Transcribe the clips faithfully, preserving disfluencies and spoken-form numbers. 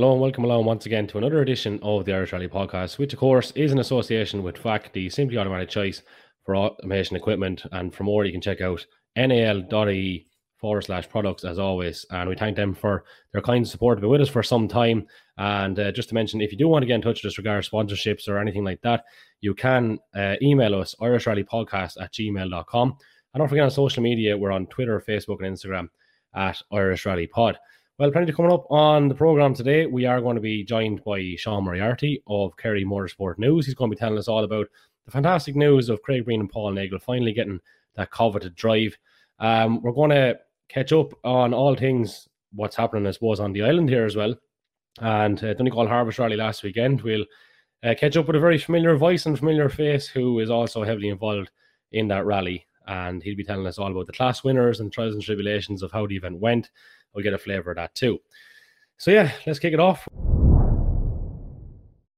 Hello and welcome along once again to another edition of the Irish Rally Podcast, which of course is in association with F A C, the Simply Automatic Choice for Automation Equipment. And for more, you can check out nal.ie forward slash products as always. And we thank them for their kind support to be with us for some time. And uh, just to mention, if you do want to get in touch with us regarding sponsorships or anything like that, you can uh, email us irishrallypodcast at gmail dot com. And don't forget on social media, we're on Twitter, Facebook and Instagram at Irish Rally Pod. Well, plenty coming up on the programme today. We are going to be joined by Sean Moriarty of Kerry Motorsport News. He's going to be telling us all about the fantastic news of Craig Breen and Paul Nagle finally getting that coveted drive. Um, we're going to catch up on all things what's happening, I suppose, on the island here as well. And uh, Donegal Harvest Rally last weekend, we'll uh, catch up with a very familiar voice and familiar face who is also heavily involved in that rally. And he'll be telling us all about the class winners and trials and tribulations of how the event went. We'll get a flavour of that too. So yeah, let's kick it off.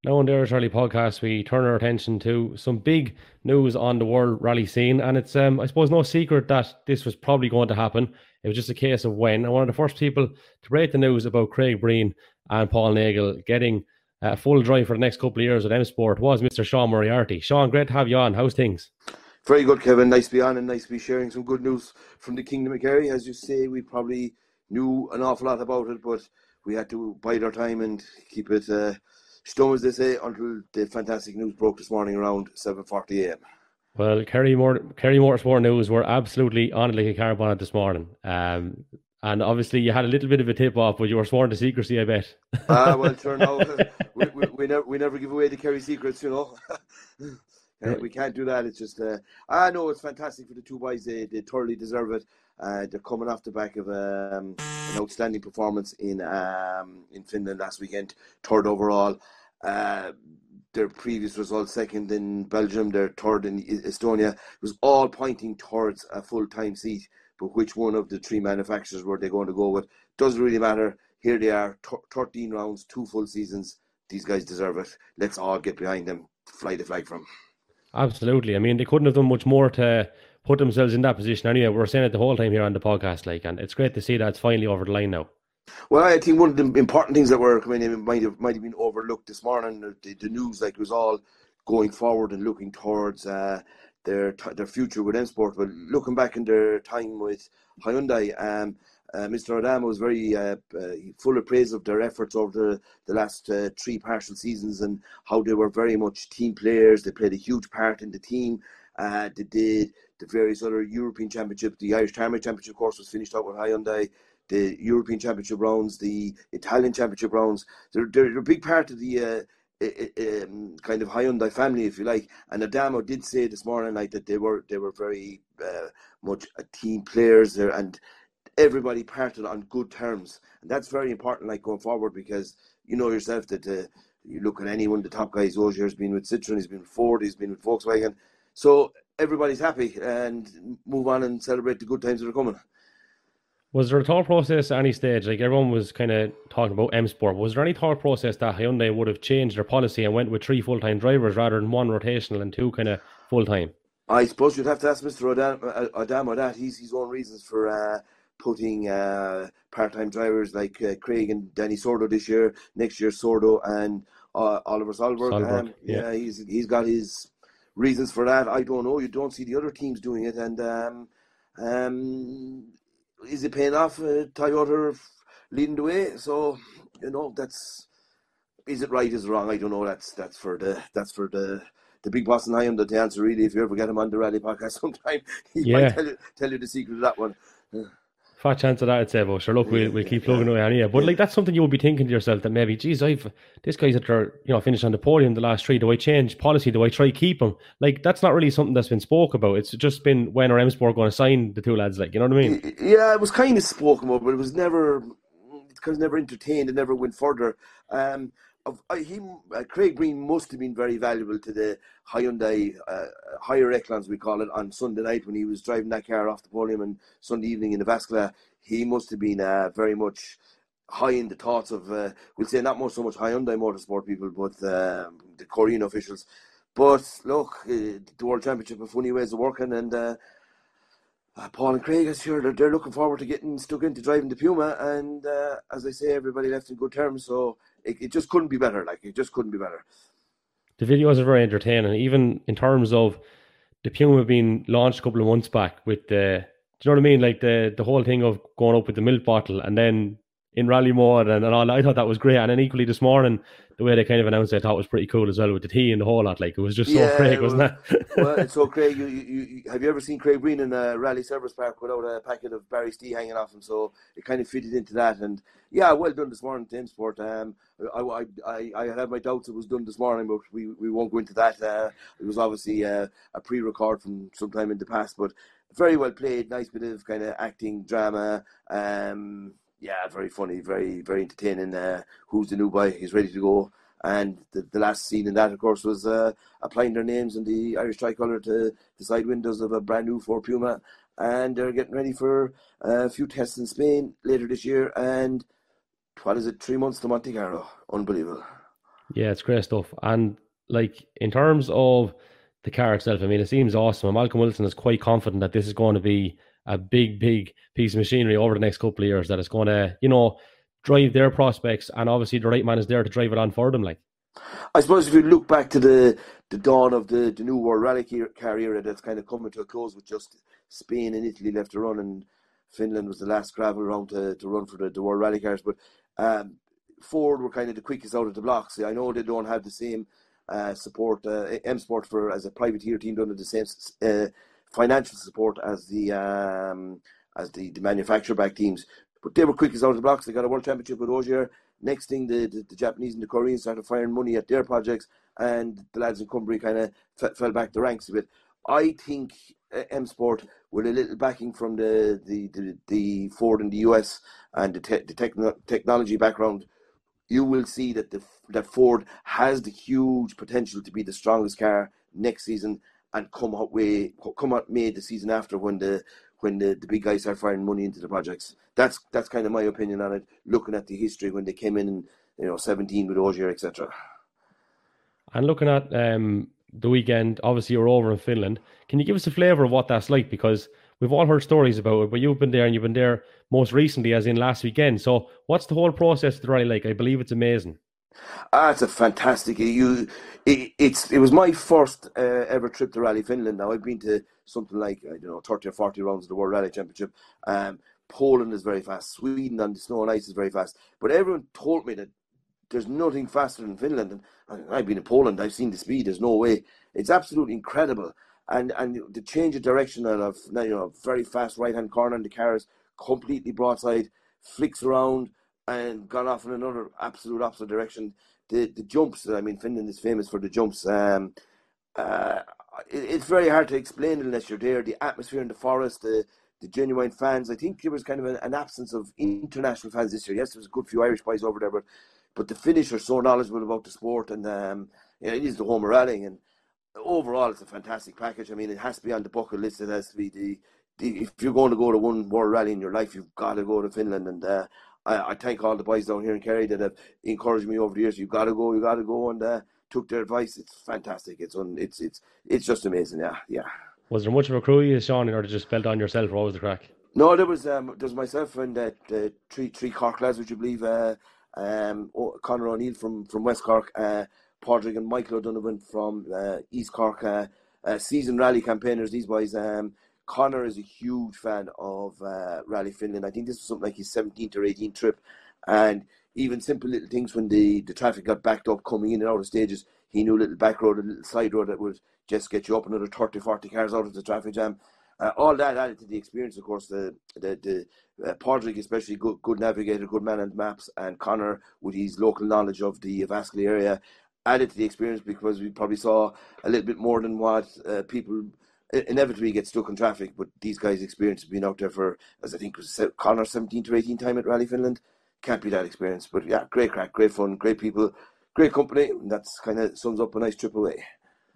Now on the Irish Rally Podcast, we turn our attention to some big news on the world rally scene. And it's, um, I suppose, no secret that this was probably going to happen. It was just a case of when. And one of the first people to break the news about Craig Breen and Paul Nagle getting a full drive for the next couple of years at M-Sport was Mister Sean Moriarty. Sean, great to have you on. How's things? Very good, Kevin. Nice to be on and nice to be sharing some good news from the Kingdom of Kerry. As you say, we probably knew an awful lot about it, but we had to bide our time and keep it uh, stum, as they say, until the fantastic news broke this morning around seven forty a m Well, Kerry Motorsport News were absolutely on it like a car bonnet this morning. Um, and obviously you had a little bit of a tip-off, but you were sworn to secrecy, I bet. Ah, well, turn out, we, we, we, never, we never give away the Kerry secrets, you know. uh, we can't do that. It's just, uh, I know it's fantastic for the two boys. They, they totally deserve it. Uh, they're coming off the back of um, an outstanding performance in um, in Finland last weekend, third overall. Uh, their previous results, second in Belgium, their third in Estonia. It was all pointing towards a full-time seat, but which one of the three manufacturers were they going to go with? Doesn't really matter. Here they are, thirteen rounds, two full seasons. These guys deserve it. Let's all get behind them, fly the flag for them. Absolutely. I mean, they couldn't have done much more to put themselves in that position. Anyway, we're saying it the whole time here on the podcast, like, and it's great to see that it's finally over the line now. Well, I think one of the important things that were coming in might have might have been overlooked this morning. The, the news, like, was all going forward and looking towards uh, their their future with M-Sport. But looking back in their time with Hyundai, um, uh, Mister O'Donovan was very uh, uh, full of praise of their efforts over the, the last uh, three partial seasons and how they were very much team players. They played a huge part in the team. Uh, they did the various other European Championship. The Irish Tarmac Championship course was finished out with Hyundai. The European Championship rounds, the Italian Championship rounds. They're, they're, they're a big part of the uh, uh, um, kind of Hyundai family, if you like. And Adamo did say this morning like, that they were they were very uh, much a team players there, and everybody parted on good terms. And that's very important, like, going forward, because you know yourself that uh, you look at anyone, the top guys, Ogier has been with Citroën, he's been with Ford, he's been with Volkswagen. So everybody's happy and move on and celebrate the good times that are coming. Was there a thought process at any stage? Like, everyone was kind of talking about M-Sport. Was there any thought process that Hyundai would have changed their policy and went with three full-time drivers rather than one rotational and two kind of full-time? I suppose you'd have to ask Mister O'Donovan that. He's his own reasons for uh, putting uh, part-time drivers like uh, Craig and Danny Sordo this year, next year Sordo and uh, Oliver Solberg. Solberg um, yeah, yeah, he's he's got his reasons for that. I don't know. You don't see the other teams doing it, and um, um, is it paying off? Uh, Toyota leading the way, so you know that's is it right? Is it wrong? I don't know. That's that's for the that's for the the big boss in Hyundai to answer. Really, if you ever get him on the Rally Podcast sometime, he yeah. might tell you tell you the secret of that one. Fat chance of that, I'd say, but sure, look, we'll, we'll keep plugging away on here. But, like, that's something you would be thinking to yourself, that maybe, geez, I've, this guy's at their, you know, finished on the podium the last three. Do I change policy? Do I try keep him? Like, that's not really something that's been spoke about. It's just been, when are M-Sport going to sign the two lads, like, you know what I mean? Yeah, it was kind of spoken about, but it was never, because never entertained and never went further. Um, he, uh, Craig Breen must have been very valuable to the Hyundai uh, higher echelons, we call it, on Sunday night when he was driving that car off the podium and Sunday evening in the Vascola. He must have been uh, very much high in the thoughts of, uh, we'll say, not more so much Hyundai Motorsport people, but um, the Korean officials. But look, uh, the World Championship, a funny ways of working, and uh, Uh, Paul and Craig, I'm sure they're, they're looking forward to getting stuck into driving the Puma, and uh, as I say, everybody left in good terms, so it, it just couldn't be better. Like, it just couldn't be better. The videos are very entertaining, even in terms of the Puma being launched a couple of months back with the, do you know what I mean? Like the the whole thing of going up with the milk bottle and then in rally mode and, and all. I thought that was great, and then equally this morning, the way they kind of announced it, I thought was pretty cool as well with the tea and the whole lot. Like, it was just so yeah, Craig, was, wasn't it? Well, it's so Craig. You, you, you have you ever seen Craig Breen in a rally service park without a packet of Barry's tea hanging off him? So it kind of fitted into that, and yeah, well done this morning to M-Sport. Um, I, I I I had my doubts it was done this morning, but we, we won't go into that. Uh, it was obviously uh, a pre-record from sometime in the past, but very well played. Nice bit of kind of acting drama. Um. Yeah, very funny, very, very entertaining. Uh, who's the new boy? He's ready to go. And the, the last scene in that, of course, was uh, applying their names in the Irish tricolour to the side windows of a brand new Ford Puma. And they're getting ready for a few tests in Spain later this year. And what is it, three months to Monte Carlo? Unbelievable. Yeah, it's great stuff. And like in terms of the car itself, I mean, it seems awesome. And Malcolm Wilson is quite confident that this is going to be a big, big piece of machinery over the next couple of years that is going to, you know, drive their prospects, and obviously the right man is there to drive it on for them. Like, I suppose if you look back to the the dawn of the, the new World Rally car era, that's kind of coming to a close with just Spain and Italy left to run, and Finland was the last gravel round to, to run for the, the World Rally cars. But um, Ford were kind of the quickest out of the blocks. I know they don't have the same uh, support, uh, M-Sport for as a privateer team under the same Uh, financial support as the um, as the, the manufacturer back teams, but they were quickest out of the blocks. They got a world championship with Ogier. Next thing, the, the, the Japanese and the Koreans started firing money at their projects, and the lads in Cumbria kind of f- fell back the ranks a bit. I think uh, M-Sport, with a little backing from the the, the, the Ford in the U S and the, te- the techno- technology background, you will see that the that Ford has the huge potential to be the strongest car next season, and come out way, come out May the season after, when the when the, the big guys are firing money into the projects. That's that's kind of my opinion on it, looking at the history when they came in, and, you know, seventeen with Ogier, et cetera. And looking at um, the weekend, obviously you're over in Finland. Can you give us a flavour of what that's like? Because we've all heard stories about it, but you've been there, and you've been there most recently, as in last weekend. So what's the whole process of the rally like? I believe it's amazing. Ah, it's a fantastic. You, it, it's it was my first uh, ever trip to Rally Finland. Now I've been to something like I don't know thirty or forty rounds of the World Rally Championship. Um, Poland is very fast. Sweden on the snow and ice is very fast. But everyone told me that there's nothing faster than Finland. And I've been in Poland. I've seen the speed. There's no way. It's absolutely incredible. And and the change of direction of, you know, very fast right hand corner on the cars, completely broadside, flicks around, and gone off in another absolute opposite direction. The the jumps, I mean, Finland is famous for the jumps. Um, uh, it, it's very hard to explain unless you're there. The atmosphere in the forest, the, the genuine fans. I think there was kind of an, an absence of international fans this year. Yes, there was a good few Irish boys over there, but but the Finnish are so knowledgeable about the sport, and um, you know, it is the home of rallying. And overall, it's a fantastic package. I mean, it has to be on the bucket list. It has to be the, the if you're going to go to one more rally in your life, you've got to go to Finland. And Uh, I, I thank all the boys down here in Kerry that have encouraged me over the years. You've got to go, you've got to go, and uh, took their advice. It's fantastic. It's un, it's it's it's just amazing. Yeah, yeah. Was there much of a crew you, Sean, or did you just belt on yourself? What was the crack? No, there was um, there was myself and uh, uh, three three Cork lads, would you believe? Uh, um, o- Connor O'Neill from, from West Cork, uh, Pádraig and Michael O'Donovan from uh, East Cork. Uh, uh, seasoned rally campaigners, these boys. Um, Connor is a huge fan of uh, Rally Finland. I think this was something like his seventeenth or eighteenth trip. And even simple little things when the, the traffic got backed up coming in and out of stages, he knew a little back road, a little side road that would just get you up another thirty, forty cars out of the traffic jam. Uh, all that added to the experience, of course. The the, the uh, Pádraig, especially, good, good navigator, good man on maps, and Connor, with his local knowledge of the Vascular area, added to the experience, because we probably saw a little bit more than what uh, people inevitably you get stuck in traffic. But these guys' experience of being out there for, as I think was Connor, seventeenth or eighteenth time at Rally Finland, can't be that experience. But yeah, great crack, great fun, great people, great company, and that's kind of sums up a nice trip away.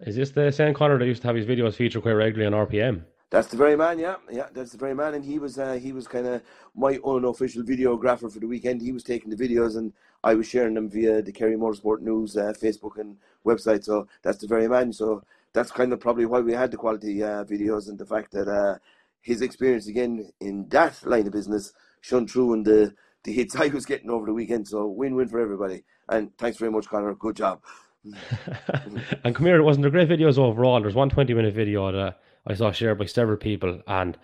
Is this the same Connor that used to have his videos featured quite regularly on R P M? That's the very man, yeah, yeah, that's the very man. And he was, uh, he was kind of my unofficial videographer for the weekend. He was taking the videos, and I was sharing them via the Kerry Motorsport News uh, Facebook and website. So that's the very man. So that's kind of probably why we had the quality uh, videos, and the fact that uh, his experience again in that line of business shone through in the, the hits I was getting over the weekend. So win-win for everybody. And thanks very much, Connor. Good job. And come here, it wasn't a great videos overall. There's one twenty-minute video that I saw shared by several people, and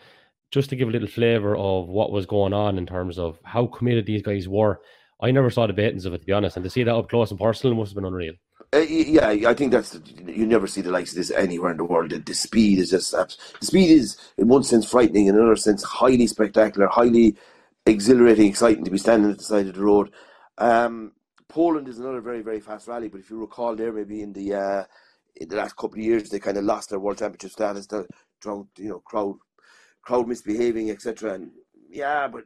just to give a little flavour of what was going on in terms of how committed these guys were, I never saw the baitings of it, to be honest, and to see that up close and personal must have been unreal. Uh, yeah, I think that's, you never see the likes of this anywhere in the world. The, the speed is just, the speed is in one sense frightening, in another sense highly spectacular, highly exhilarating, exciting to be standing at the side of the road. Um, Poland is another very, very fast rally, but if you recall there, maybe in the uh, in the last couple of years, they kind of lost their world championship status, the you know, crowd crowd misbehaving, et cetera. And yeah, but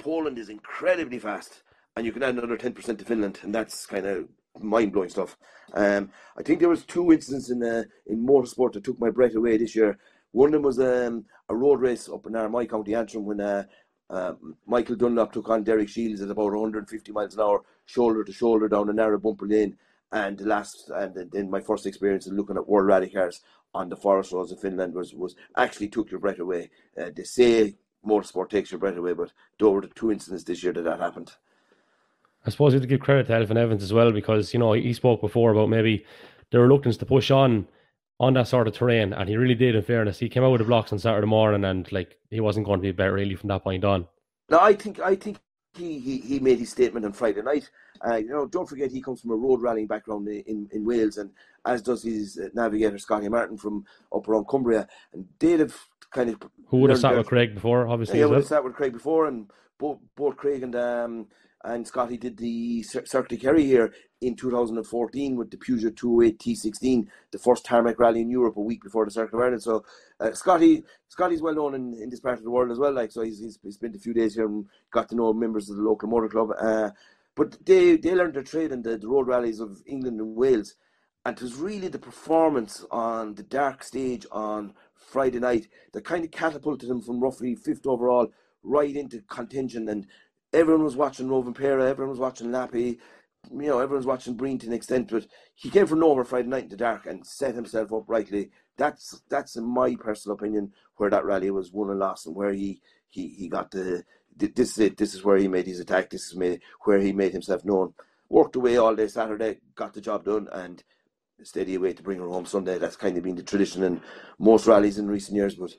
Poland is incredibly fast, and you can add another ten percent to Finland, and that's kind of mind-blowing stuff. Um, I think there was two incidents in uh, in motorsport that took my breath away this year. One of them was um, a road race up in Armagh, County Antrim, when uh, Uh, Michael Dunlop took on Derek Shields at about one hundred fifty miles an hour, shoulder to shoulder down a narrow bumper lane. And the last, and then my first experience of looking at World Rally cars on the forest roads in Finland was, was actually took your breath away. Uh, they say motorsport takes your breath away, but there were the two incidents this year that that happened. I suppose you have to give credit to Elfyn Evans as well, because you know he spoke before about maybe the reluctance to push on on that sort of terrain, and he really did, in fairness. He came out with the blocks on Saturday morning, and like he wasn't going to be better really from that point on. No, I think I think he, he, he made his statement on Friday night. Uh, you know, don't forget he comes from a road rallying background in, in Wales, and as does his navigator Scotty Martin from up around Cumbria, and they'd have kind of who would have sat their... with Craig before, obviously. Yeah, would have sat with Craig before, and both both Craig and um and Scotty did the Circuit de Kerry here in two thousand fourteen with the Peugeot two oh eight T sixteen, the first tarmac rally in Europe a week before the Circuit of Ireland. So uh, Scotty, Scotty's well known in, in this part of the world as well. Like so, he's, he's spent a few days here and got to know members of the local motor club. Uh, but they they learned their trade in the, the road rallies of England and Wales, and it was really the performance on the dark stage on Friday night that kind of catapulted him from roughly fifth overall right into contention. And everyone was watching Rovanperä, everyone was watching Lappi, you know, everyone's watching Breen to an extent, but he came from nowhere Friday night in the dark and set himself up rightly. That's, that's in my personal opinion, where that rally was won and lost, and where he, he, he got the, this is it, this is where he made his attack, this is made, where he made himself known. Worked away all day Saturday, got the job done, and steady away to bring her home Sunday. That's kind of been the tradition in most rallies in recent years, but...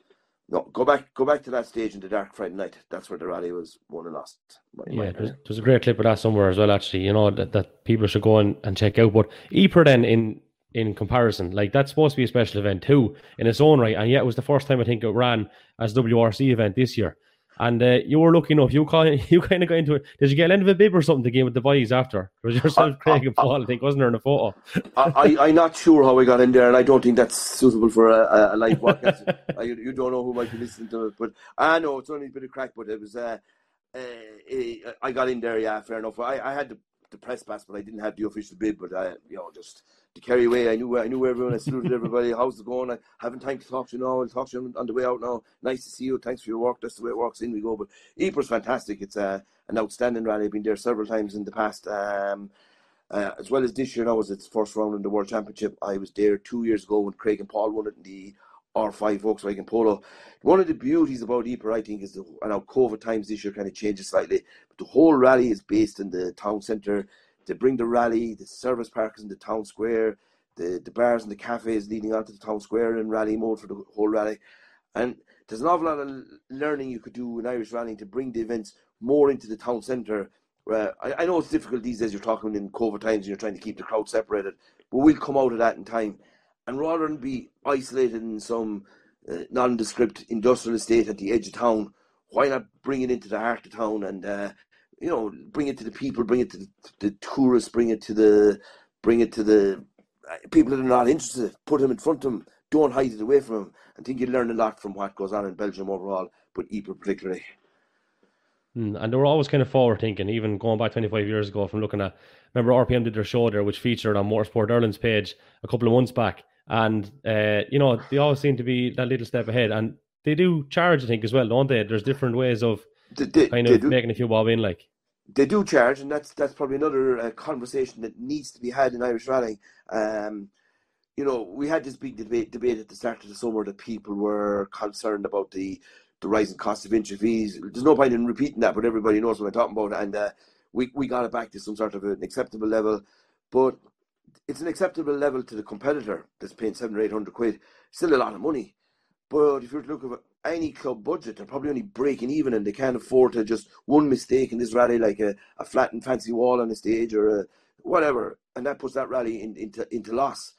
No, go back go back to that stage in the dark Friday night. That's where the rally was won and lost. My, yeah, my there's, there's a great clip of that somewhere as well, actually, you know, that, that people should go and, and check out. But Ypres then, in, in comparison, like that's supposed to be a special event too, in its own right, and yet it was the first time I think it ran as a W R C event this year. And uh, you were lucky enough, you kind of, you kind of got into it. Did you get an end of a bib or something to game with the boys after? It was yourself, Craig, I, and Paul, I, I think, wasn't there, in a photo? I, I, I'm not sure how I got in there, and I don't think that's suitable for a, a live podcast. I, you don't know who might be listening to it. But I uh, know, it's only a bit of crack, but it was, uh, uh, I got in there, yeah, fair enough. I, I had the, the press pass, but I didn't have the official bib, but I, you know, just to carry away. I knew I knew everyone, I saluted everybody. How's it going? I haven't time to talk to you now. I'll talk to you on the way out now. Nice to see you. Thanks for your work. That's the way it works. In we go. But Ypres, fantastic. It's uh, an outstanding rally. I've been there several times in the past, um, uh, as well as this year now, as its first round in the World Championship. I was there two years ago when Craig and Paul won it in the R five Volkswagen Polo. One of the beauties about Ypres, I think, is the, and how COVID times this year kind of changes slightly, but the whole rally is based in the town centre. They bring the rally, the service park is in the town square, the, the bars and the cafes leading onto the town square in rally mode for the whole rally. And there's an awful lot of learning you could do in Irish rallying to bring the events more into the town centre. Uh, I, I know it's difficult these days, you're talking in COVID times and you're trying to keep the crowd separated, but we'll come out of that in time. And rather than be isolated in some uh, nondescript industrial estate at the edge of town, why not bring it into the heart of town and... Uh, you know, bring it to the people, bring it to the, the tourists, bring it to the, bring it to the people that are not interested. Put them in front of them. Don't hide it away from them. I think you learn a lot from what goes on in Belgium overall, but Ypres particularly. Mm, and they were always kind of forward thinking, even going back twenty-five years ago from looking at, remember R P M did their show there, which featured on Motorsport Ireland's page a couple of months back. And, uh, you know, they always seem to be that little step ahead. And they do charge, I think, as well, don't they? There's different ways of, They, they, kind of they do, making a few bob in, like they do charge, and that's that's probably another uh, conversation that needs to be had in Irish rallying. Um, you know, we had this big debate, debate at the start of the summer that people were concerned about the, the rising cost of entry fees. There's no point in repeating that, but everybody knows what I'm talking about. And uh, we, we got it back to some sort of an acceptable level. But it's an acceptable level to the competitor that's paying seven or eight hundred quid. Still a lot of money. But if you were to look at any club budget, they're probably only breaking even, and they can't afford to just one mistake in this rally, like a, a flat and fancy wall on a stage or a whatever, and that puts that rally in, into into loss.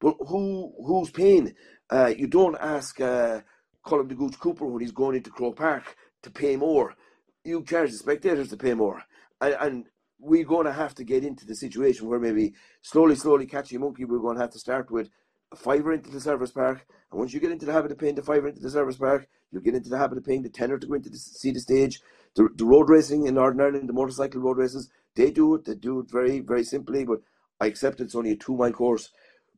But who who's paying? Uh, you don't ask uh, Colin de Gooch Cooper when he's going into Croke Park to pay more. You charge the spectators to pay more, and, and we're going to have to get into the situation where maybe slowly, slowly catching a monkey. We're going to have to start with a fiver into the service park, and once you get into the habit of paying the fiver into the service park, you'll get into the habit of paying the tenner to go into the, see the stage. The, the road racing in Northern Ireland, the motorcycle road races, they do it. They do it very, very simply. But I accept it's only a two-mile course.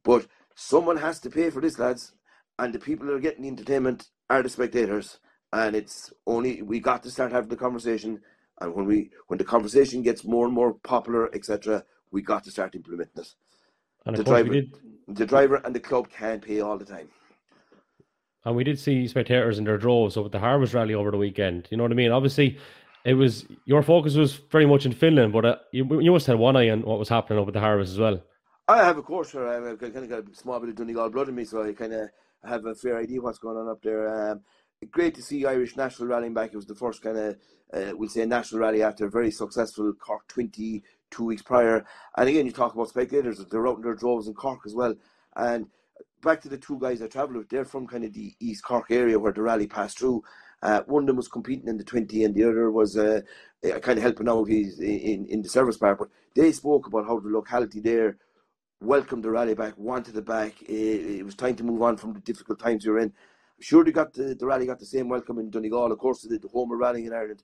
But someone has to pay for this, lads, and the people that are getting the entertainment are the spectators. And it's only we got to start having the conversation. And when we when the conversation gets more and more popular, et cetera, we got to start implementing it. And the driver, the driver, and the club can't pay all the time. And we did see spectators in their droves over the Harvest Rally over the weekend. You know what I mean? Obviously, it was your focus was very much in Finland, but uh, you, you must have one eye on what was happening over the Harvest as well. I have, of course, sir. I've kind of got a small bit of Donegal blood in me, so I kind of have a fair idea what's going on up there. Um, Great to see Irish National rallying back. It was the first kind of, uh, we'll say, national rally after a very successful Cork twenty two weeks prior. And again, you talk about spectators. They're out in their droves in Cork as well. And back to the two guys I travelled with, they're from kind of the East Cork area where the rally passed through. Uh, one of them was competing in the twenty and the other was uh, kind of helping out he's in, in the service park. But they spoke about how the locality there welcomed the rally back, wanted it back. It, it was time to move on from the difficult times we were in. Sure, they got the, the rally got the same welcome in Donegal. Of course, they did the home of rallying in Ireland.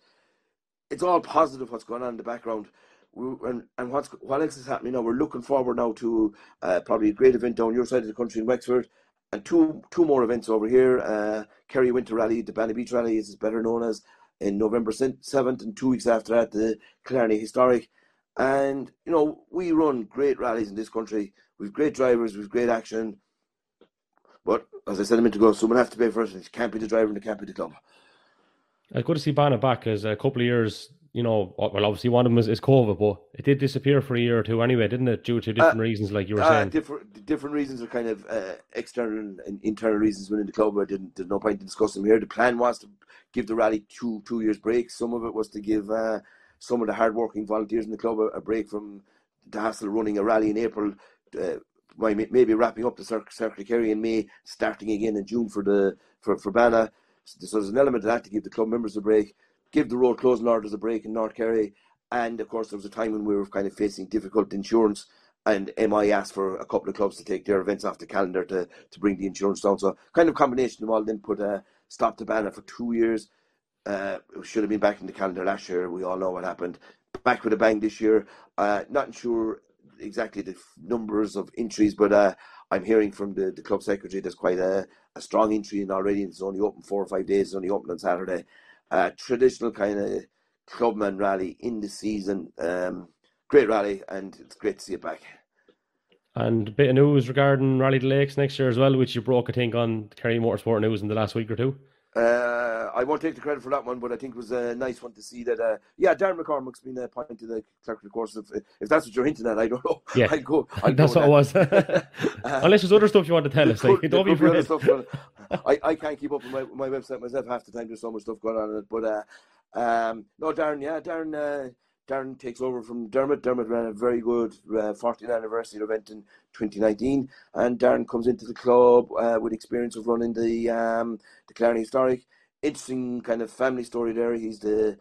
It's all positive what's going on in the background. We, and and what's, what else is happening now? We're looking forward now to uh, probably a great event down your side of the country in Wexford and two two more events over here. Uh, Kerry Winter Rally, the Bannabeach Rally is better known as, in November seventh, and two weeks after that, the Killarney Historic. And, you know, we run great rallies in this country. We've great drivers, we've great action. But as I said a minute ago, someone has to pay for it. It can't be the driver and it can't be the club. It's good to see Banna back as a couple of years, you know, well, obviously one of them is, is COVID, but it did disappear for a year or two anyway, didn't it? Due to different uh, reasons, like you were uh, saying. Different, different reasons are kind of uh, external and internal reasons within the club. I didn't, there's no point in discussing them here. The plan was to give the rally two two years break. Some of it was to give uh, some of the hardworking volunteers in the club a, a break from the hassle of running a rally in April. Uh, Maybe wrapping up the Circuit of Kerry in May, starting again in June for the for, for Banna. So there's an element of that to give the club members a break, give the road closing orders a break in North Kerry, and of course there was a time when we were kind of facing difficult insurance, and M I asked for a couple of clubs to take their events off the calendar to, to bring the insurance down. So kind of combination of all them put a stop to Banna for two years. Uh, it should have been back in the calendar last year. We all know what happened. Back with a bang this year. Uh, not sure exactly the numbers of entries, but uh, I'm hearing from the, the club secretary there's quite a, a strong entry in already. It's only open four or five days. It's only open on Saturday. Uh, traditional kind of clubman rally in the season. Um, great rally, and it's great to see it back. And a bit of news regarding Rally the Lakes next year as well, which you broke, I think, on Kerry Motorsport News in the last week or two. Uh, I won't take the credit for that one, but I think it was a nice one to see that. Uh, yeah, Darren McCormack's been uh, pointing to the clerical course. If, if that's what you're hinting at, I don't know. Yeah, I'd go. I'd that's go what that. It was. uh, Unless there's other stuff you want to tell us, like, could, don't be afraid. Stuff, I, I can't keep up with my, my website myself half the time. There's so much stuff going on in it. But uh, um, no, Darren. Yeah, Darren. Uh, Darren takes over from Dermot. Dermot ran a very good uh, fortieth anniversary event in twenty nineteen, and Darren comes into the club uh, with experience of running the um, the Killarney Historic. Interesting kind of family story there. He's the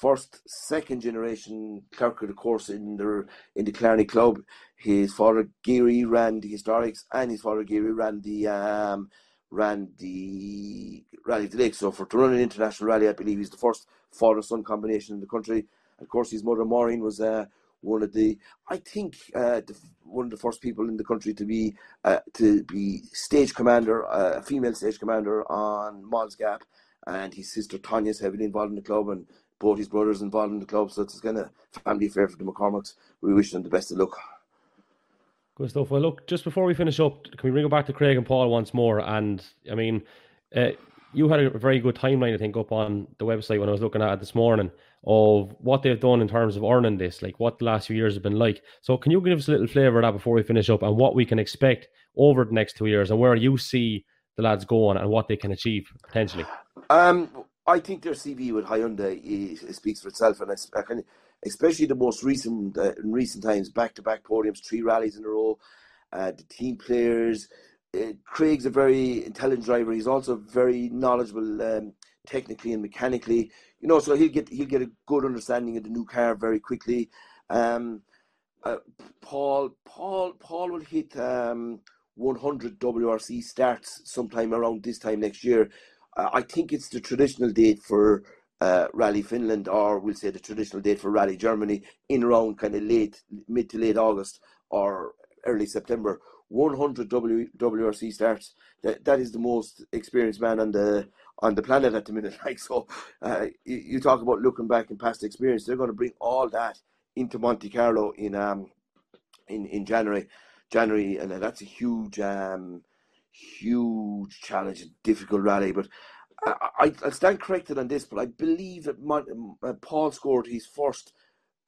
first, second generation clerk of the course in the in the Killarney club. His father Geary ran the Historics, and his father Geary ran the um, ran the Rally of the Lake. So for to run an international rally, I believe he's the first father son combination in the country. Of course, his mother Maureen was uh, one of the, I think, uh, the, one of the first people in the country to be uh, to be stage commander, a uh, female stage commander on Moll's Gap, and his sister Tanya's heavily involved in the club, and both his brothers involved in the club. So it's kind of family affair for the McCormacks. We wish them the best of luck. Good stuff. Well, look, just before we finish up, can we go back to Craig and Paul once more? And, I mean, uh, you had a very good timeline, I think, up on the website when I was looking at it this morning of what they've done in terms of earning this, like what the last few years have been like. So can you give us a little flavour of that before we finish up and what we can expect over the next two years and where you see the lads going and what they can achieve potentially? Um, I think their C V with Hyundai is, it speaks for itself, and I, I can, especially the most recent uh, in recent times, back-to-back podiums, three rallies in a row. Uh, the team players. Uh, Craig's a very intelligent driver. He's also very knowledgeable um, technically and mechanically. You know, so he'll get he'll get a good understanding of the new car very quickly. Um, uh, Paul Paul Paul will hit um, one hundred W R C starts sometime around this time next year. Uh, I think it's the traditional date for uh, Rally Finland, or we'll say the traditional date for Rally Germany, in around kind of late, mid to late August or early September. one hundred w, WRC starts. That that is the most experienced man on the on the planet at the minute. Like so, uh, you, you talk about looking back in past experience. They're going to bring all that into Monte Carlo in um in in January. January, and that's a huge, um, huge challenge, difficult rally. But I, I, I stand corrected on this, but I believe that Mon- uh, Paul scored his first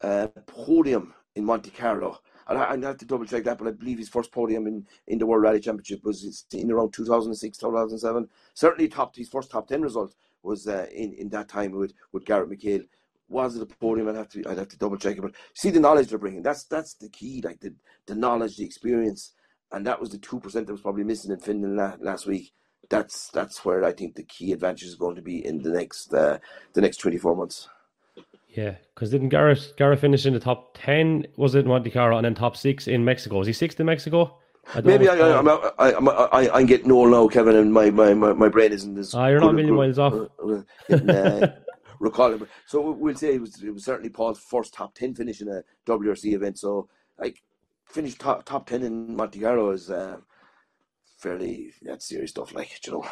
uh, podium in Monte Carlo. And I, I have to double check that, but I believe his first podium in, in the World Rally Championship was in around two thousand six, two thousand seven. Certainly top, his first top ten result was uh, in, in that time with, with Garrett McHale. Was it a podium? I'd have to I'd have to double check it. But see the knowledge they're bringing. That's that's the key. Like the, the knowledge, the experience, and that was the two percent that was probably missing in Finland la- last week. That's that's where I think the key advantage is going to be in the next uh, the next twenty four months. Yeah, because didn't Garrett Garrett finish in the top ten? Was it in Monte Carlo and then top six in Mexico? Was he sixth in Mexico? I Maybe I, I, I'm I I'm I I'm getting old now, Kevin, and my my, my, my brain isn't as. Ah, you're not a million miles off. Getting, uh, recall him. So we'll say it was, it was certainly Paul's first top ten finish in a W R C event. So like finish top top ten in Monte Carlo is uh, fairly that's serious stuff. Like you know,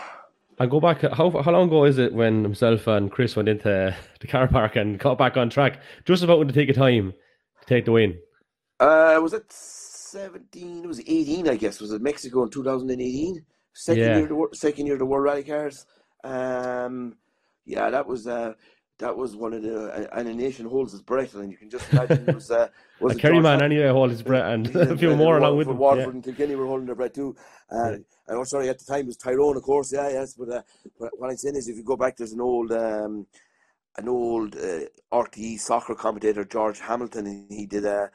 I go back. How how long ago is it when himself and Chris went into the car park and got back on track? Just about to take a time to take the win. Uh, was it seventeen? It was eighteen, I guess. Was it Mexico in two thousand and eighteen? Second yeah. year, of the, second year of the World Rally Cars. Um, yeah, that was. Uh, That was one of the, and a nation holds his breath, and you can just imagine it was, uh, was a Kerry man anyway holds his breath, and a few and more along with him. Waterford yeah. and Kilkenny were holding their breath too. Uh, yeah. Oh, sorry, at the time it was Tyrone, of course. Yeah, yes, but, uh, but what I'm saying is, if you go back, there's an old, um, an old uh, R T E soccer commentator, George Hamilton, and he did a.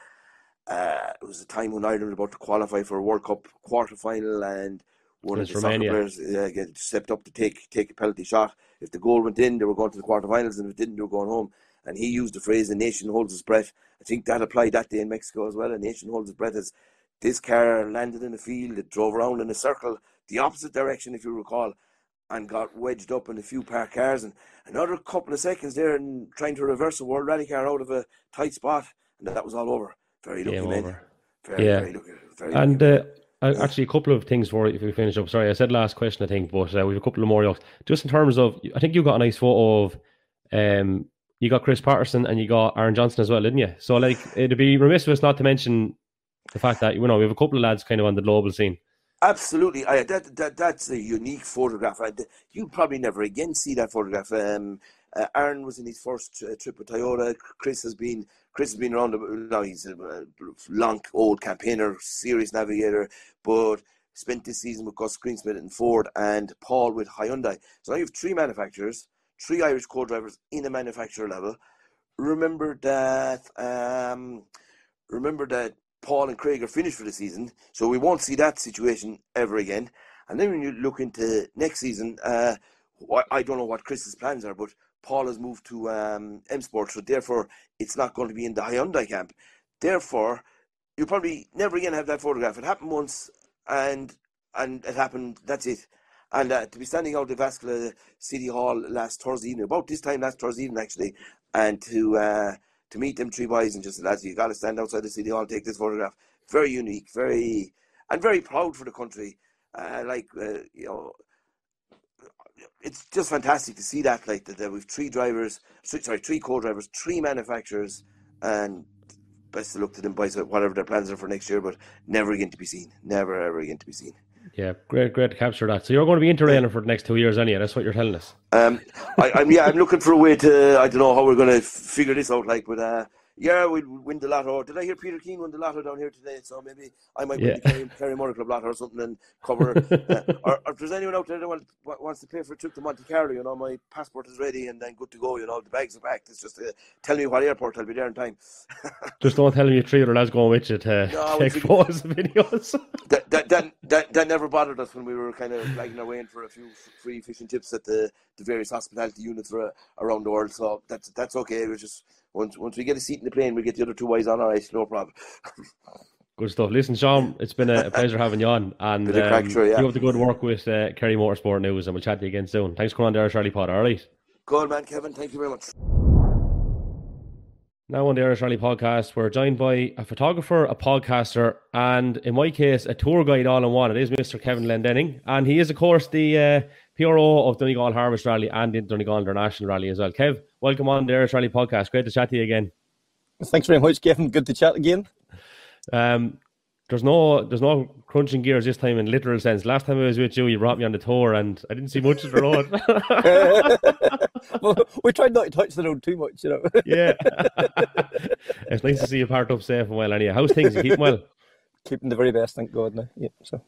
Uh, it was a time when Ireland were about to qualify for a World Cup quarter final, and one of the Romania. soccer players uh, stepped up to take take a penalty shot. If the goal went in, they were going to the quarterfinals, and if it didn't, they were going home. And he used the phrase, a nation holds its breath. I think that applied that day in Mexico as well. A nation holds its breath as this car landed in the field, it drove around in a circle, the opposite direction, if you recall, and got wedged up in a few parked cars. And another couple of seconds there and trying to reverse a World Rally car out of a tight spot. And that was all over. Very lucky, man. Very, yeah. very lucky. Very and, lucky. Uh, Actually, a couple of things for if we finish up. Sorry, I said last question, I think, but uh, we have a couple of more. Yokes. Just in terms of, I think you got a nice photo of, um, you got Chris Patterson and you got Aaron Johnson as well, didn't you? So, like, it'd be remiss of us not to mention the fact that you know we have a couple of lads kind of on the global scene. Absolutely, I, that that that's a unique photograph. I, you'll probably never again see that photograph. Um, uh, Aaron was in his first uh, trip with Toyota. Chris has been. Chris has been around, the, now he's a long, old campaigner, serious navigator, but spent this season with Gus Greensmith and Ford and Paul with Hyundai. So now you have three manufacturers, three Irish co-drivers in a manufacturer level. Remember that um, remember that Paul and Craig are finished for the season, so we won't see that situation ever again. And then when you look into next season, uh, I don't know what Chris's plans are, but Paul has moved to um, M-Sport, so therefore it's not going to be in the Hyundai camp. Therefore, you'll probably never again have that photograph. It happened once, and and it happened, that's it. And uh, to be standing out at Vascular City Hall last Thursday evening, about this time last Thursday evening actually, and to uh, to meet them three boys and just lads, you got to stand outside the City Hall and take this photograph. Very unique, very, and very proud for the country. Uh, like, uh, you know, it's just fantastic to see that, like that, that we've three drivers, sorry, three co-drivers, three manufacturers, and best of luck to them boys, whatever their plans are for next year, but never again to be seen. Never, ever again to be seen. Yeah, great, great to capture that. So you're going to be interrailing for the next two years anyway, that's what you're telling us. Um, I, I'm, yeah, I'm looking for a way to, I don't know how we're going to figure this out, like, but uh, yeah, we'll win the lotto. Did I hear Peter Keane won the lotto down here today? So maybe I might yeah. win the Kerry Motor Club lotto or something and cover. uh, or, or if there's anyone out there that want, wants to pay for a trip to Monte Carlo, you know, my passport is ready and then good to go, you know, the bags are packed. It's just uh, tell me what airport, I'll be there in time. Just don't tell me your three other lads going with you to no, take photos and videos. that, that, that, that, that never bothered us when we were kind of lagging our way in for a few free fish and chips at the, the various hospitality units for, uh, around the world. So that's, that's okay. It was just... Once once we get a seat in the plane, we get the other two eyes on our ice, no problem. Good stuff. Listen, Sean, it's been a pleasure having you on. And um, crack, sure, yeah. you have the good work with uh, Kerry Motorsport News, and we'll chat to you again soon. Thanks for coming on there, Charlie Pod. All right. Good, man, Kevin. Thank you very much. Now on the Irish Rally Podcast, we're joined by a photographer, a podcaster, and in my case, a tour guide all in one. It is Mister Kevin Lendenning, and he is, of course, the uh, P R O of Donegal Harvest Rally and the Donegal International Rally as well. Kev, welcome on the Irish Rally Podcast. Great to chat to you again. Thanks very much, Kevin. Good to chat again. Um, there's no, there's no crunching gears this time in literal sense. Last time I was with you, you brought me on the tour, and I didn't see much of the road. Well, we tried not to touch the road too much, you know. Yeah. It's nice to see you parked up safe and well anyhow. How's things? You keeping well? Keeping the very best, thank God now. Yeah, so.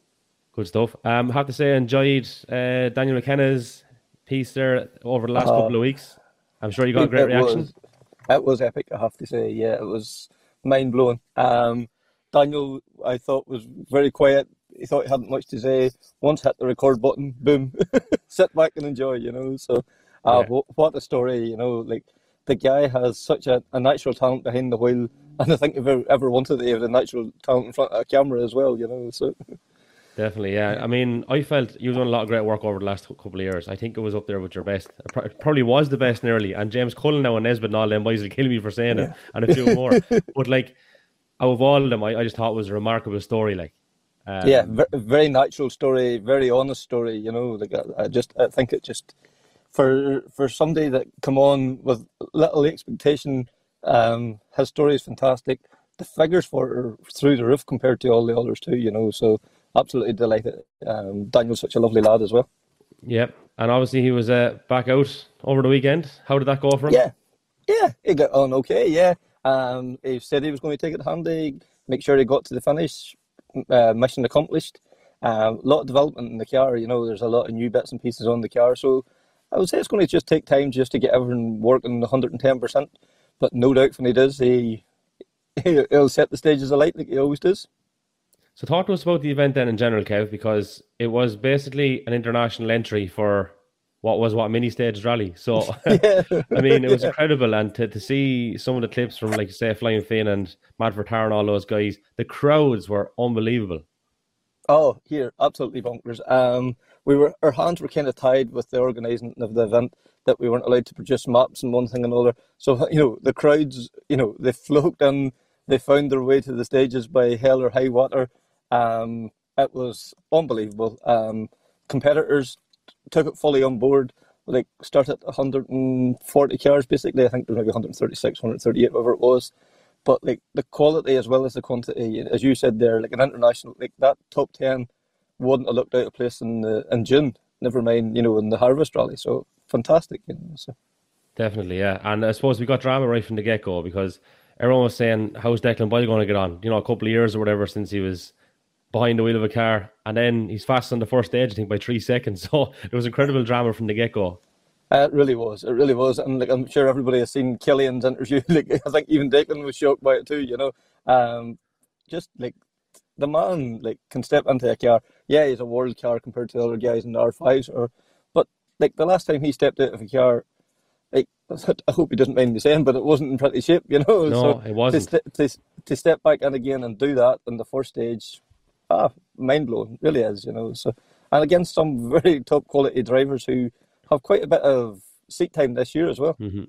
Good stuff. Um, have to say I enjoyed uh, Daniel McKenna's piece there over the last uh, couple of weeks. I'm sure you got a great reaction. Was, it was epic, I have to say. Yeah, it was mind-blowing. Um, Daniel, I thought, was very quiet. He thought he hadn't much to say. Once hit the record button, boom. Sit back and enjoy, you know, so... Uh, yeah. What a story, you know, like the guy has such a, a natural talent behind the wheel, and I think if ever, ever wanted to have a natural talent in front of a camera as well, you know, so. Definitely, yeah. I mean, I felt you've done a lot of great work over the last couple of years. I think it was up there with your best. It probably was the best nearly, and James Cullen now and Nesbitt and all them boys will kill me for saying yeah. it, and a few more. But like, out of all of them, I, I just thought it was a remarkable story, like. Um, yeah, very natural story, very honest story, you know, like I, I just, I think it just... For for somebody that come on with little expectation, um, his story is fantastic. The figures for it are through the roof compared to all the others too, you know, so absolutely delighted. Um, Daniel's such a lovely lad as well. Yeah, and obviously he was uh, back out over the weekend. How did that go for him? Yeah, yeah, he got on okay, yeah. Um, he said he was going to take it handy, make sure he got to the finish, uh, mission accomplished. A um, lot of development in the car, you know, there's a lot of new bits and pieces on the car, so... I would say it's going to just take time just to get everyone working one hundred ten percent, but no doubt when he does, he, he'll set the stages alight like he always does. So talk to us about the event then in general, Kev, because it was basically an international entry for what was what, mini-stage rally. So, yeah. I mean, it was yeah. incredible, and to, to see some of the clips from, like you say, Flying Finn and Matt Vertar and all those guys, the crowds were unbelievable. Oh, here, absolutely bonkers. Um, we were, our hands were kind of tied with the organising of the event that we weren't allowed to produce maps and one thing and another. So, you know, the crowds, you know, they flocked in, they found their way to the stages by hell or high water. Um, it was unbelievable. Um, competitors took it fully on board, like started at one hundred forty cars basically. I think there was maybe one hundred thirty-six, one hundred thirty-eight, whatever it was. But like the quality as well as the quantity, as you said there, like an international, like that top ten wouldn't have looked out of place in the, in June. Never mind, you know, in the Harvest Rally. So fantastic, you know. So. Definitely, yeah. And I suppose we got drama right from the get go because everyone was saying, "How's Declan Boyle going to get on?" You know, a couple of years or whatever since he was behind the wheel of a car, and then he's fast on the first stage, I think, by three seconds. So it was incredible drama from the get go. Uh, it really was. It really was. And like, I'm sure everybody has seen Killian's interview. Like, I think even Declan was shocked by it too, you know. Um, just like the man like can step into a car. Yeah, he's a world car compared to the other guys in the R fives. Or, but like the last time he stepped out of a car, like, I hope he doesn't mind me saying, but it wasn't in pretty shape, you know. No, so it wasn't. To, st to, to step back in again and do that in the first stage, ah, mind-blowing. Really is, you know. So, and against some very top-quality drivers who... have quite a bit of seat time this year as well. Mm-hmm.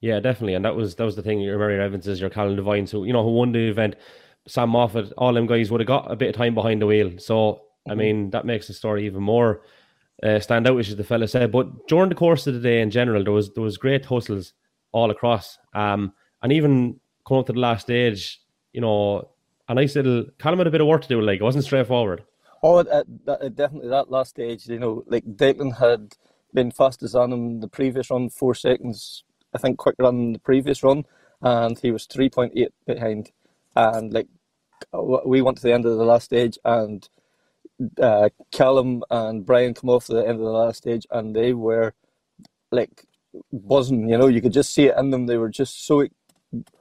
Yeah, definitely. And that was that was the thing, your Mary Evans, your Callum Devine, so you know, who won the event, Sam Moffat, all them guys would have got a bit of time behind the wheel. So, mm-hmm. I mean, that makes the story even more uh, stand out, which is the fella said. But during the course of the day in general, there was there was great hustles all across. Um, and even coming up to the last stage, you know, a nice little... Callum had a bit of work to do, like, it wasn't straightforward. Oh, it, it, definitely, that last stage, you know, like, Declan had been fastest on him the previous run, four seconds, I think, quicker than the previous run, and he was three point eight behind. And, like, we went to the end of the last stage, and uh, Callum and Brian come off to the end of the last stage, and they were, like, buzzing, you know, you could just see it in them. They were just so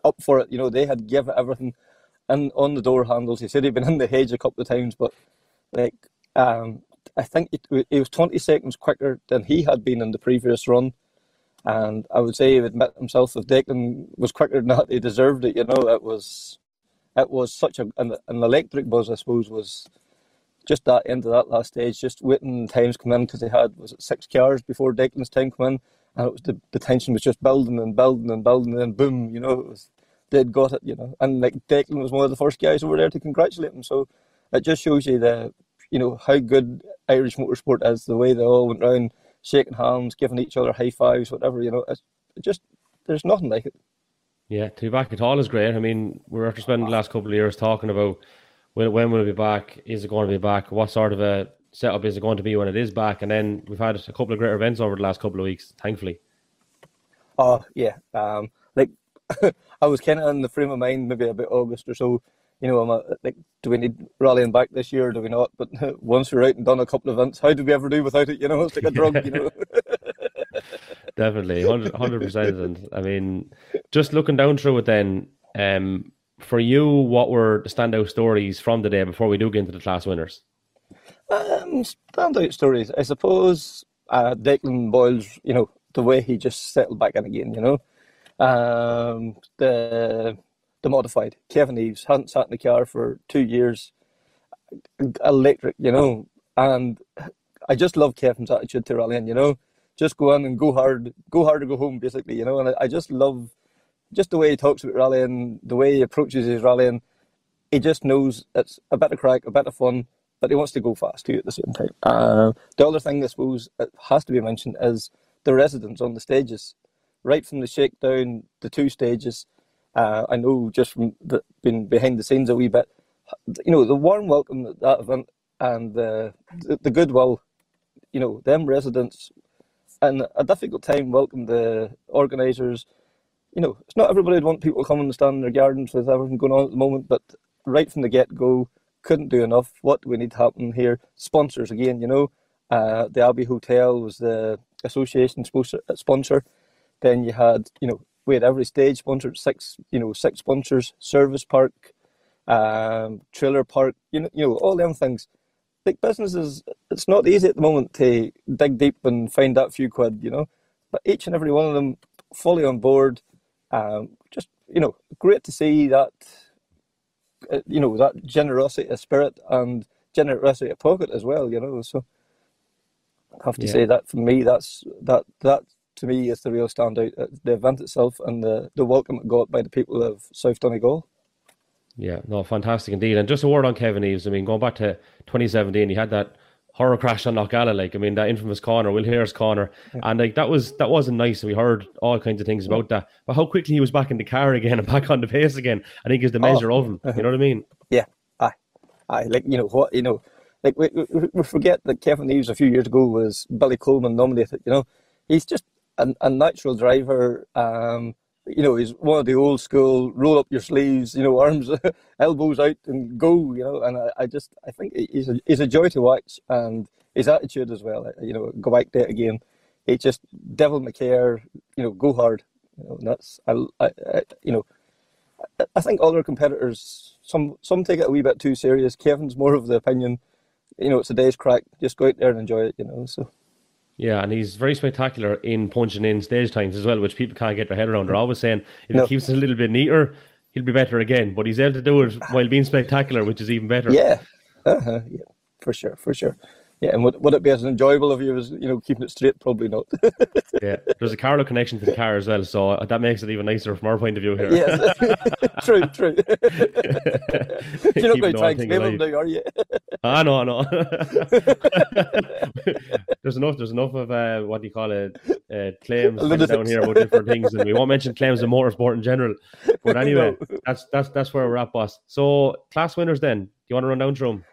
up for it, you know, they had given everything. And on the door handles, he said he'd been in the hedge a couple of times, but, like, um, I think it, it was twenty seconds quicker than he had been in the previous run. And I would say he would admit himself, if Declan was quicker than that, he deserved it, you know. It was, it was such a, an, an electric buzz, I suppose, was just that end of that last stage, just waiting times come in, because they had, was it six cars before Declan's time come in, and it was the, the tension was just building and building and building, and then boom, you know, it was, they'd got it, you know. And, like, Declan was one of the first guys over there to congratulate him, so it just shows you the, you know, how good Irish motorsport is, the way they all went round shaking hands, giving each other high fives, whatever, you know. It's just, there's nothing like it. Yeah, to be back at all is great. I mean, we're after spending the last couple of years talking about when, when will it be back, is it going to be back, what sort of a setup is it going to be when it is back, and then we've had a couple of great events over the last couple of weeks, thankfully. Oh, yeah. Um, like, I was kind of in the frame of mind maybe about August or so, you know, I'm a, like, do we need rallying back this year or do we not? But once we're out and done a couple of events, how do we ever do without it? You know, it's like a drug, you know. Definitely, one hundred percent. And I mean, just looking down through it then, um, for you, what were the standout stories from the day before we do get into the class winners? Um, standout stories, I suppose, uh, Declan Boyle's, you know, the way he just settled back in again, you know. Um, the... The modified Kevin Eves hadn't sat in the car for two years, electric, you know. And I just love Kevin's attitude to rallying, you know. Just go in and go hard, go hard or go home, basically, you know. And I just love just the way he talks about rallying, the way he approaches his rallying. He just knows it's a bit of crack, a bit of fun, but he wants to go fast too at the same time. Uh, the other thing I suppose it has to be mentioned is the residents on the stages, right from the shakedown, the two stages. Uh, I know just from the, being behind the scenes a wee bit, you know, the warm welcome at that event and the, the, the goodwill, you know, them residents and a difficult time welcome the organisers. You know, it's not everybody would want people to come and stand in their gardens with everything going on at the moment, but right from the get-go, couldn't do enough. What do we need to happen here? Sponsors again, you know. Uh, the Abbey Hotel was the association sponsor. Then you had, you know, we had every stage sponsored, six, you know, six sponsors, service park, um, trailer park, you know, you know, all them things. Like businesses, it's not easy at the moment to dig deep and find that few quid, you know. But each and every one of them fully on board. Um, just, you know, great to see that, uh, you know, that generosity of spirit and generosity of pocket as well, you know. So I have to yeah. say that for me, that's that that. to me, it's the real standout, the event itself and the, the welcome it got by the people of South Donegal. Yeah, no, fantastic indeed. And just a word on Kevin Eves. I mean, going back to twenty seventeen, he had that horror crash on Knockalla, like, I mean, that infamous corner, Will Harris corner. Yeah. And, like, that, was, that wasn't nice. We heard all kinds of things about that. But how quickly he was back in the car again and back on the pace again, I think is the measure oh. of him. You know what I mean? Yeah, aye. Aye, like, you know, what, you know, like, we, we, we forget that Kevin Eves a few years ago was Billy Coleman nominated, you know. He's just a, a natural driver, um, you know, he's one of the old school, roll up your sleeves, you know, arms, elbows out and go, you know, and I, I just, I think he's a, he's a joy to watch, and his attitude as well, you know, go back there again, he just, devil may care, you know, go hard, you know, and that's, I, I, I, you know, I, I think other competitors, some, some take it a wee bit too serious. Kevin's more of the opinion, you know, it's a day's crack, just go out there and enjoy it, you know, so. Yeah, and he's very spectacular in punching in stage times as well, which people can't get their head around. They're always saying, if no. he keeps it a little bit neater, he'll be better again. But he's able to do it while being spectacular, which is even better. Yeah, uh-huh. yeah. for sure, for sure. Yeah, and would, would it be as enjoyable if he was, you know, keeping it straight? Probably not. yeah, there's a Carlo connection to the car as well, so that makes it even nicer from our point of view here. Yes, true, true. You're not going to try and claim him now, are you? Ah, no, no. there's enough there's enough of uh, what do you call it uh, claims down here about different things, and we won't mention claims in motorsport in general. But anyway, no. that's that's that's where we're at, boss. So class winners then. Do you want to run down through them?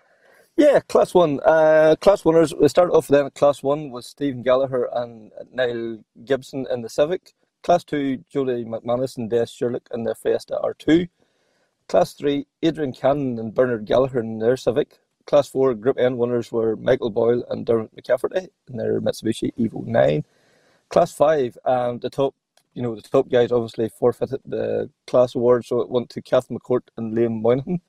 Yeah, class one. Uh, class winners. We started off then. Class one was Stephen Gallagher and Niall Gibson in the Civic. Class two, Jodie McManus and Des Sherlock in their Fiesta R two. Class three, Adrian Cannon and Bernard Gallagher in their Civic. Class four, Group N winners were Michael Boyle and Dermot McCafferty in their Mitsubishi Evo nine. Class five, um, the top, you know, the top guys obviously forfeited the class award, so it went to Kath McCourt and Liam Moynihan.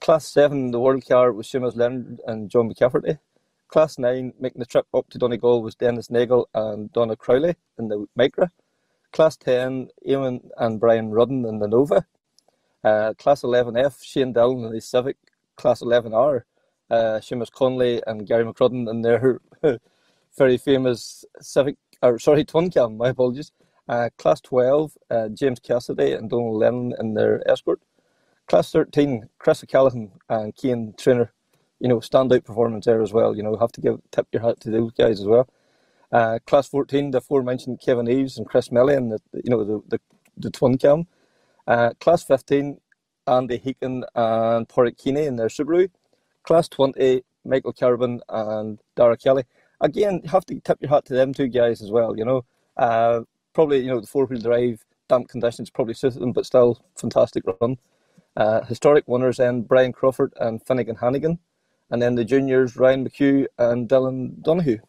Class seven, the World Car was Seamus Leonard and John McCafferty. Class nine, making the trip up to Donegal was Dennis Nagle and Donna Crowley in the Micra. Class ten, Eamon and Brian Rudden in the Nova. Uh, Class eleven F, Shane Dillon in the Civic. Class eleven R, uh, Seamus Conley and Gary McCrudden in their very famous Civic, or sorry, Twin Cam, my apologies. Uh, class twelve, uh, James Cassidy and Donald Lennon in their Escort. Class thirteen, Chris O'Callaghan and Cian Traynor. You know, standout performance there as well. You know, have to give tip your hat to those guys as well. Uh, class fourteen, the aforementioned Kevin Eves and Chris Melly and the, you know, the the, the twin cam. Uh, class fifteen, Andy Heakin and Pádraig O'Donovan in their Subaru. Class twenty, Michael Carabin and Dara Kelly. Again, have to tip your hat to them two guys as well. You know, uh, probably you know the four-wheel drive damp conditions probably suited them, but still fantastic run. Uh, historic winners then Brian Crawford and Finnegan Hannigan, and then the juniors Ryan McHugh and Dylan Donoghue.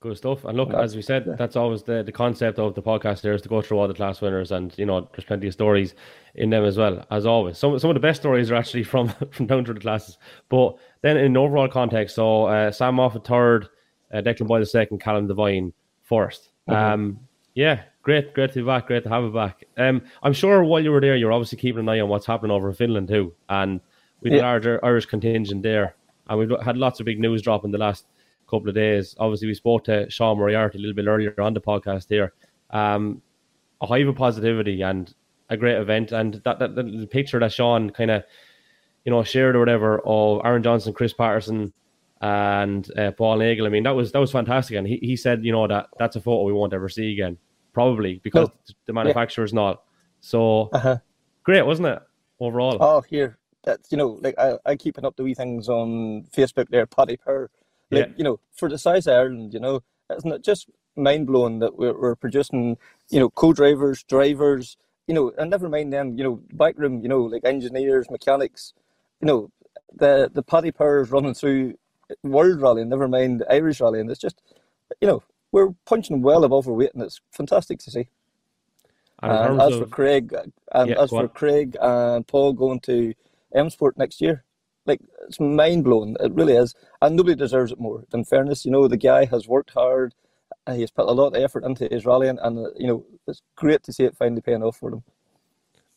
Good stuff. And look, as we said, that's always the, the concept of the podcast there is to go through all the class winners, and you know, there's plenty of stories in them as well, as always. Some some of the best stories are actually from, from down through the classes. But then in overall context, so uh, Sam Moffat third, uh, Declan Boyle second, Callum Devine first. Mm-hmm. Um, yeah, great, great to be back, great to have it back. Um, I'm sure while you were there, you're obviously keeping an eye on what's happening over in Finland too, and we've yeah. a larger Irish contingent there, and we've had lots of big news drop in the last couple of days. Obviously, we spoke to Sean Moriarty a little bit earlier on the podcast here. Um, a hive of positivity and a great event, and that, that, that the picture that Sean kind of, you know, shared or whatever of Aaron Johnson, Chris Patterson, and uh, Paul Nagle. I mean, that was that was fantastic, and he, he said, you know, that that's a photo we won't ever see again, probably because no. the manufacturer's yeah. not. So uh-huh. great, wasn't it overall? Oh, here, that's you know, like I I keeping up the wee things on Facebook there, Paddy Power. Like, yeah. you know, for the size of Ireland, you know, isn't it just mind-blowing that we're, we're producing, you know, co-drivers, drivers, you know, and never mind them, you know, backroom, you know, like engineers, mechanics, you know, the the Paddy Powers running through World Rally, never mind the Irish Rally, and it's just, you know, we're punching well above our weight, and it's fantastic to see. And, and as of, for Craig, and yeah, as for on. Craig and Paul going to M-Sport next year. Like, it's mind-blowing. It really is. And nobody deserves it more. In fairness, you know, the guy has worked hard. He has put a lot of effort into his rallying. And, uh, you know, it's great to see it finally paying off for him.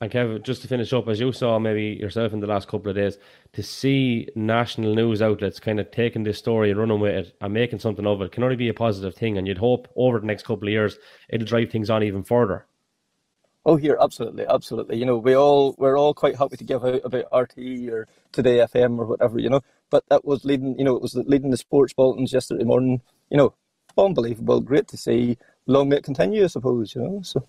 And, Kev, just to finish up, as you saw maybe yourself in the last couple of days, to see national news outlets kind of taking this story and running with it and making something of it can only be a positive thing. And you'd hope over the next couple of years it'll drive things on even further. Oh, here, absolutely, absolutely. You know, we all we're all quite happy to give out about R T E or Today F M or whatever, you know. But that was leading, you know, it was leading the sports bulletins yesterday morning. You know, unbelievable, great to see. Long may it continue, I suppose. You know, so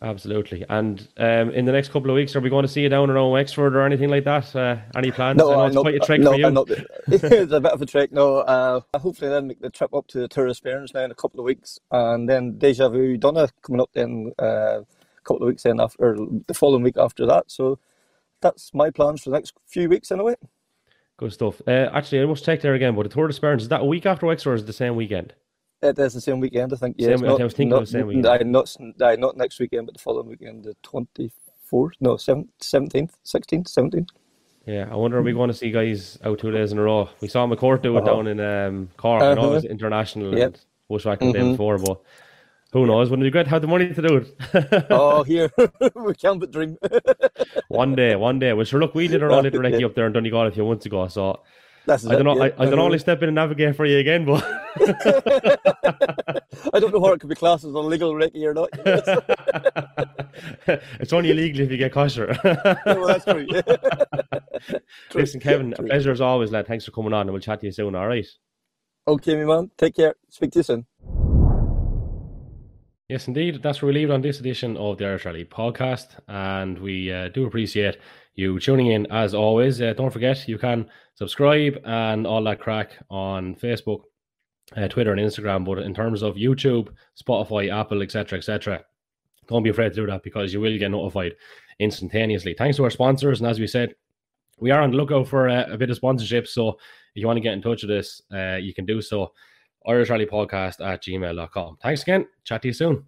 absolutely. And um, in the next couple of weeks, are we going to see you down around Wexford or anything like that? Uh, any plans? No, I know I'm it's not, quite a trek no, for you. I'm not, it's a bit of a trek. No, uh, hopefully then make the trip up to the Tour of Sperrins now in a couple of weeks, and then Deja Vu Donna coming up then. Uh, couple of weeks then after, or the following week after that. So that's my plans for the next few weeks anyway. Good stuff. Uh, actually, I must check there again, but the Tour of Sperrins, is that a week after Wexford or is it the same weekend? It is the same weekend, I think. Yeah, same, not, I was thinking not, it was the same weekend. I, not, I, not next weekend, but the following weekend, the twenty-fourth, no, seventeenth, sixteenth, seventeenth. Yeah, I wonder are we going to see guys out two days in a row? We saw McCourt do it uh-huh. down in um, Cork, uh-huh. and all it was international yep. and Volkswagen Polo before, but who knows? Wouldn't it be great to have the money to do it? Oh, here. We can't but dream. One day, one day. Well, sure, look, we did our own little recce up there in Donegal a few months ago, so That's I, don't know, it, yeah. I, I don't know. I can only step in and navigate for you again, but I don't know how it could be classed as a legal recce or not. It's only illegal if you get kosher. Well, that's true. Listen, Kevin, true. A pleasure as always, lad. Thanks for coming on, and we'll chat to you soon, all right? Okay, my man. Take care. Speak to you soon. Yes, indeed. That's where we leave it on this edition of the Irish Rally Podcast. And we uh, do appreciate you tuning in as always. Uh, don't forget, you can subscribe and all that crack on Facebook, uh, Twitter and Instagram. But in terms of YouTube, Spotify, Apple, et cetera, et cetera, don't be afraid to do that because you will get notified instantaneously. Thanks to our sponsors. And as we said, we are on the lookout for uh, a bit of sponsorship. So if you want to get in touch with us, uh, you can do so. Irish Rally Podcast at gmail dot com. Thanks again. Chat to you soon.